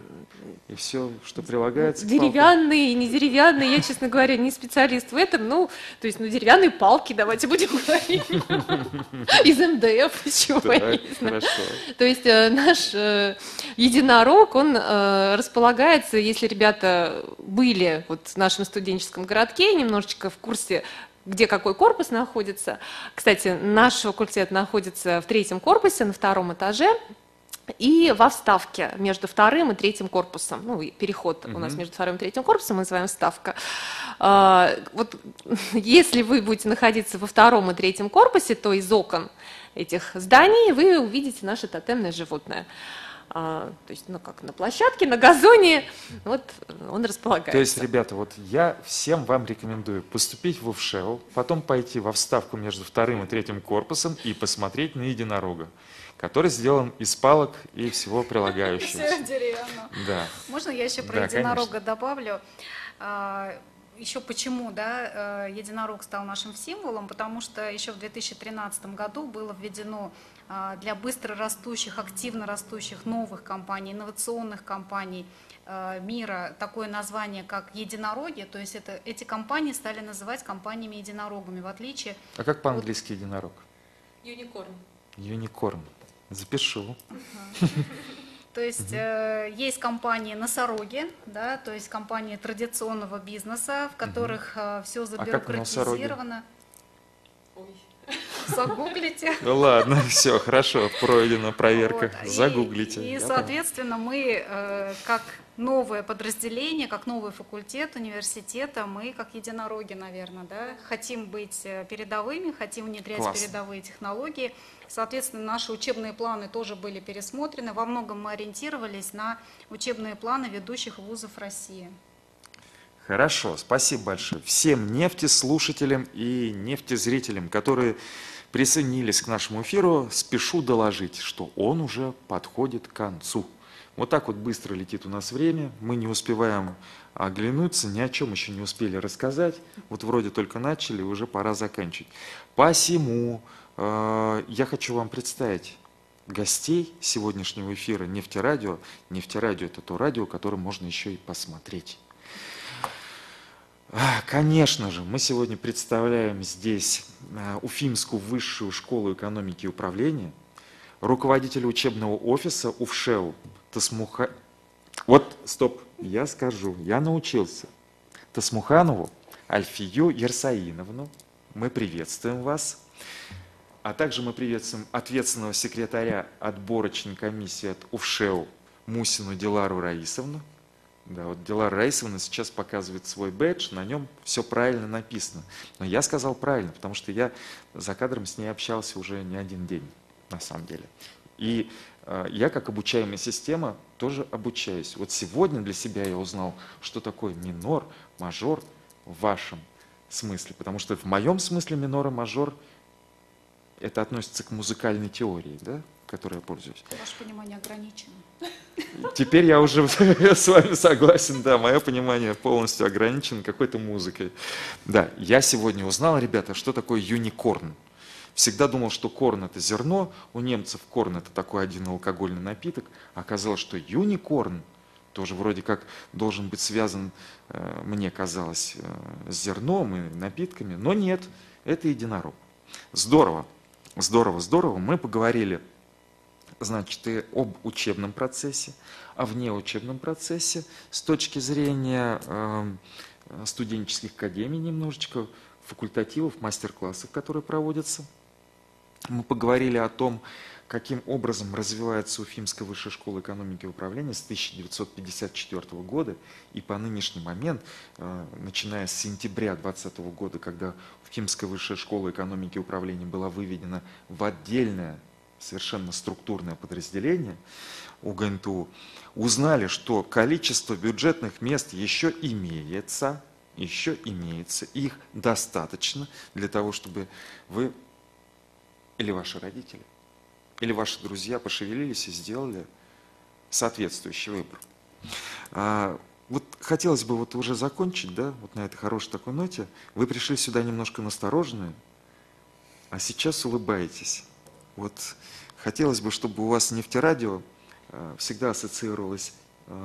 И все, что прилагается. Деревянные, не деревянные, я, честно говоря, не специалист в этом. Ну, то есть, ну, деревянные палки, давайте будем говорить. Из МДФ, из чего я не знаю. То есть, наш единорог, он располагается, если ребята были вот в нашем студенческом городке, немножечко в курсе, где какой корпус находится. Кстати, наш факультет находится в третьем корпусе, на втором этаже. И во вставке между вторым и третьим корпусом, ну, переход у нас между вторым и третьим корпусом, мы называем вставка. Вот если вы будете находиться во втором и третьем корпусе, то из окон этих зданий вы увидите наше тотемное животное. То есть, ну, как на площадке, на газоне, вот он располагается. То есть, ребята, вот я всем вам рекомендую поступить в УФШЭУ, потом пойти во вставку между вторым и третьим корпусом и посмотреть на единорога, который сделан из палок и всего прилагающегося. Все деревянно. Да. Можно я еще про да, единорога конечно. добавлю? Еще почему, да, единорог стал нашим символом, потому что еще в две тысячи тринадцатом году было введено для быстро растущих, активно растущих новых компаний, инновационных компаний мира такое название, как единороги, то есть это, эти компании стали называть компаниями-единорогами, в отличие... А как по-английски от... единорог? Юникорн. Юникорн. Запишу. То есть э, есть компании носороги, да, то есть компании традиционного бизнеса, в которых э, все забюрократизировано. А загуглите. Ну ладно, все, хорошо, пройдена проверка, вот. загуглите. И, и соответственно, мы э, как новое подразделение, как новый факультет университета, мы как единороги, наверное, да, хотим быть передовыми, хотим внедрять Класс. передовые технологии. Соответственно, наши учебные планы тоже были пересмотрены. Во многом мы ориентировались на учебные планы ведущих вузов России. Хорошо, спасибо большое всем нефтеслушателям и нефтезрителям, которые присоединились к нашему эфиру. Спешу доложить, что он уже подходит к концу. Вот так вот быстро летит у нас время, мы не успеваем оглянуться, ни о чем еще не успели рассказать, вот вроде только начали, уже пора заканчивать. Посему э, я хочу вам представить гостей сегодняшнего эфира «Нефтерадио». «Нефтерадио» — это то радио, которое можно еще и посмотреть. Конечно же, мы сегодня представляем здесь Уфимскую высшую школу экономики и управления, руководителя учебного офиса УФШЭУ Тасмуха... Вот, стоп, я скажу, я научился. Тасмуханову Альфию Ярцаиновну, мы приветствуем вас. А также мы приветствуем ответственного секретаря отборочной комиссии от УФШЭУ Мусину Дилару Раисовну. Да, вот Дилар Раисовна сейчас показывает свой бэдж, на нем все правильно написано. Но я сказал правильно, потому что я за кадром с ней общался уже не один день, на самом деле. И э, я, как обучаемая система, тоже обучаюсь. Вот сегодня для себя я узнал, что такое минор, мажор в вашем смысле. Потому что в моем смысле минор и мажор – это относится к музыкальной теории, да, которой я пользуюсь. Ваше понимание ограничено. Теперь я уже с вами согласен, да, мое понимание полностью ограничено какой-то музыкой. Да, я сегодня узнал, ребята, что такое юникорн. Всегда думал, что корн – это зерно, у немцев корн – это такой один алкогольный напиток. Оказалось, что юникорн тоже вроде как должен быть связан, мне казалось, с зерном и напитками, но нет, это единорог. Здорово, здорово, здорово. Мы поговорили, значит, и об учебном процессе, о внеучебном процессе с точки зрения студенческих академий немножечко, факультативов, мастер-классов, которые проводятся. Мы поговорили о том, каким образом развивается Уфимская высшая школа экономики и управления с тысяча девятьсот пятьдесят четвёртого года и по нынешний момент, начиная с сентября две тысячи двадцатого года, когда Уфимская высшая школа экономики и управления была выведена в отдельное, совершенно структурное подразделение УГНТУ, узнали, что количество бюджетных мест еще имеется, еще имеется, их достаточно для того, чтобы вы или ваши родители, или ваши друзья пошевелились и сделали соответствующий выбор. А, вот хотелось бы вот уже закончить, да, вот на этой хорошей такой ноте. Вы пришли сюда немножко настороженные, а сейчас улыбаетесь. Вот хотелось бы, чтобы у вас «Нефтерадио» всегда ассоциировалось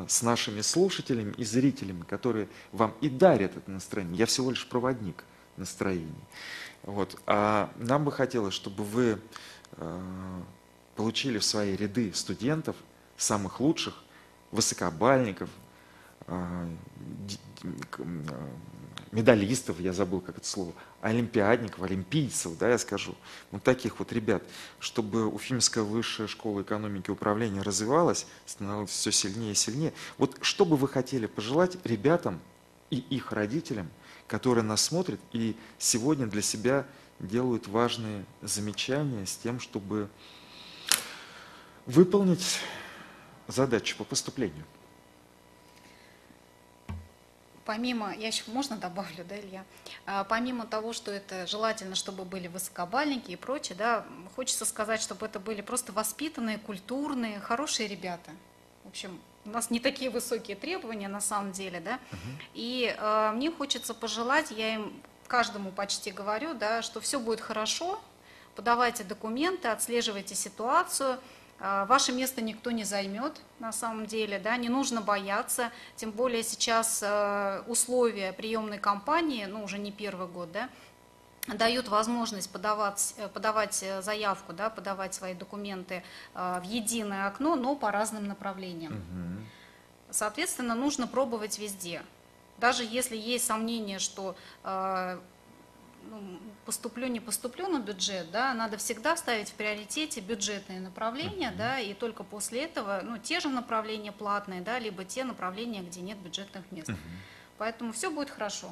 с нашими слушателями и зрителями, которые вам и дарят это настроение. Я всего лишь проводник настроений. Вот. А нам бы хотелось, чтобы вы получили в свои ряды студентов, самых лучших, высокобальников, медалистов, я забыл, как это слово, олимпиадников, олимпийцев, да, я скажу, вот таких вот ребят, чтобы Уфимская высшая школа экономики и управления развивалась, становилась все сильнее и сильнее. Вот что бы вы хотели пожелать ребятам и их родителям, которые нас смотрят и сегодня для себя делают важные замечания с тем, чтобы выполнить задачу по поступлению? Помимо, я еще можно добавлю, да, Илья, а, помимо того, что это желательно, чтобы были высокобальники и прочее, да, хочется сказать, чтобы это были просто воспитанные, культурные, хорошие ребята. В общем, у нас не такие высокие требования на самом деле, да. Uh-huh. И а, мне хочется пожелать, я им каждому почти говорю, да, что все будет хорошо, подавайте документы, отслеживайте ситуацию. Ваше место никто не займет, на самом деле, да, не нужно бояться, тем более сейчас условия приемной кампании, ну, уже не первый год, да, дают возможность подавать, подавать заявку, да, подавать свои документы в единое окно, но по разным направлениям. Угу. Соответственно, нужно пробовать везде, даже если есть сомнения, что... поступлю, не поступлю на бюджет, да, надо всегда ставить в приоритете бюджетные направления, mm-hmm. да, и только после этого, ну, те же направления платные, да, либо те направления, где нет бюджетных мест. Mm-hmm. Поэтому все будет хорошо.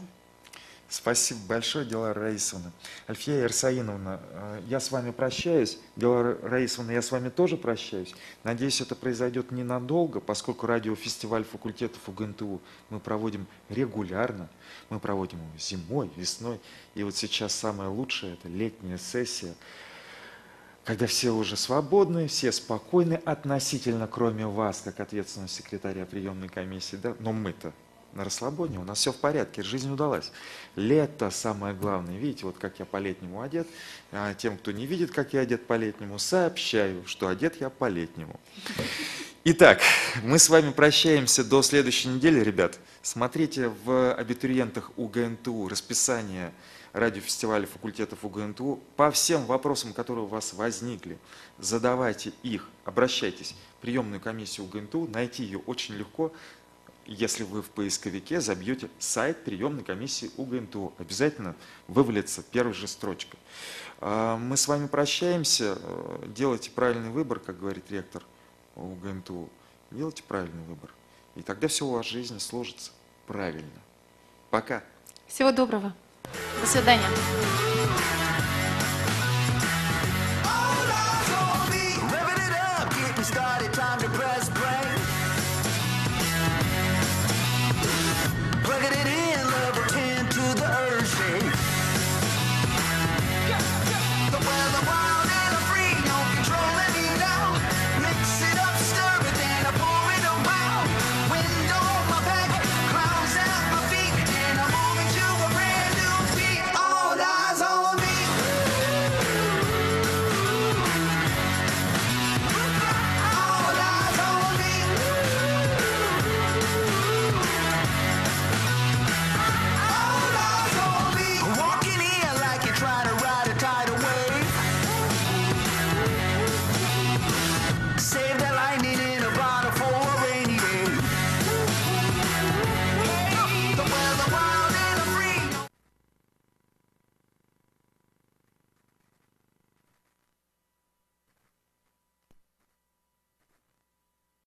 Спасибо большое, Дилара Раисовна. Альфия Ярцаиновна, я с вами прощаюсь. Дилара Раисовна, я с вами тоже прощаюсь. Надеюсь, это произойдет ненадолго, поскольку радиофестиваль факультетов УГНТУ мы проводим регулярно. Мы проводим его зимой, весной. И вот сейчас самое лучшее – это летняя сессия. когда все уже свободны, все спокойны относительно, кроме вас, как ответственного секретаря приемной комиссии, да, но мы-то на расслабоне, у нас все в порядке, жизнь удалась. Лето самое главное. Видите, вот как я по-летнему одет. А тем, кто не видит, как я одет по-летнему, сообщаю, что одет я по-летнему. Итак, мы с вами прощаемся до следующей недели, ребят. Смотрите в абитуриентах УГНТУ расписание радиофестиваля факультетов УГНТУ. По всем вопросам, которые у вас возникли, задавайте их, обращайтесь в приемную комиссию УГНТУ. Найти ее очень легко, если вы в поисковике забьете сайт приемной комиссии УГНТУ. Обязательно вывалится первой же строчкой. Мы с вами прощаемся. Делайте правильный выбор, как говорит ректор УГНТУ, делайте правильный выбор. И тогда все у вас в жизни сложится правильно. Пока. Всего доброго. До свидания.